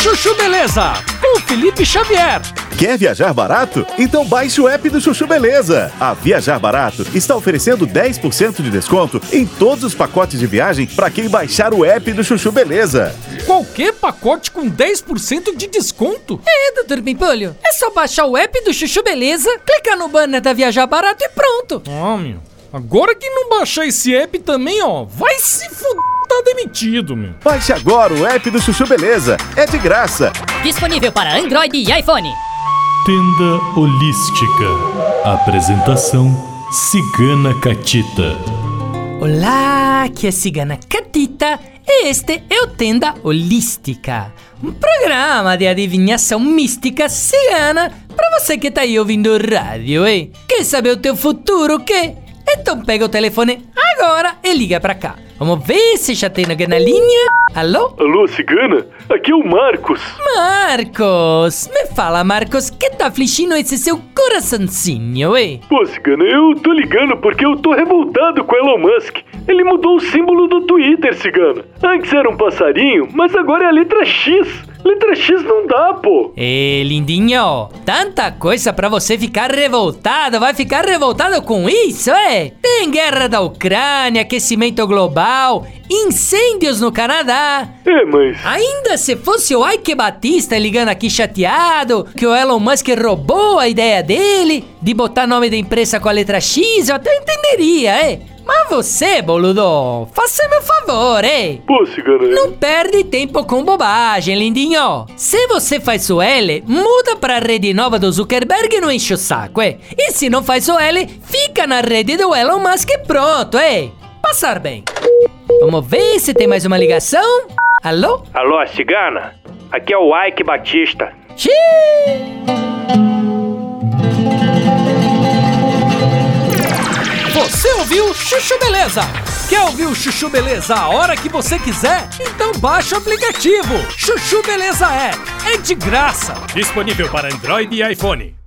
Chuchu Beleza, com Felipe Xavier. Quer viajar barato? Então baixe o app do Chuchu Beleza. A Viajar Barato está oferecendo 10% de desconto em todos os pacotes de viagem para quem baixar o app do Chuchu Beleza. Qualquer pacote com 10% de desconto? É, doutor Pimpolho. É só baixar o app do Chuchu Beleza, clicar no banner da Viajar Barato e pronto. Ah, meu. Agora que não baixar esse app também, ó, vai se fuder. Tá demitido, meu. Baixe agora o app do Chuchu Beleza. É de graça. Disponível para Android e iPhone. Tenda Holística. Apresentação Cigana Catita. Olá, aqui é Cigana Catita e este é o Tenda Holística, um programa de adivinhação mística cigana para você que tá aí ouvindo rádio, hein? Quer saber o teu futuro, quê? Então pega o telefone agora e liga pra cá. Vamos ver se já tem alguém na linha. Alô? Alô, cigana? Aqui é o Marcos. Marcos, me fala, Marcos, que tá afligindo esse seu coraçãozinho, hein? Pô, cigana, eu tô ligando porque eu tô revoltado com o Elon Musk. Ele mudou o símbolo do Twitter, cigana. Antes era um passarinho, mas agora é a letra X. Letra X não dá, pô. Ei, lindinho, tanta coisa pra você ficar revoltado. Vai ficar revoltado com isso, é? Tem guerra da Ucrânia, aquecimento global, incêndios no Canadá. É, mas... ainda se fosse o Ike Batista ligando aqui chateado que o Elon Musk roubou a ideia dele de botar nome da imprensa com a letra X, eu até entenderia, é? Mas você, boludo, faça-me um favor, hein? Pô, cigana... não perde tempo com bobagem, lindinho. Se você faz o L, muda pra rede nova do Zuckerberg e não enche o saco, hein? E se não faz o L, fica na rede do Elon Musk e pronto, hein? Passar bem. Vamos ver se tem mais uma ligação. Alô? Alô, cigana? Aqui é o Ike Batista. Xiii! Você ouviu Chuchu Beleza? Quer ouvir o Chuchu Beleza a hora que você quiser? Então baixa o aplicativo Chuchu Beleza App. É de graça. Disponível para Android e iPhone.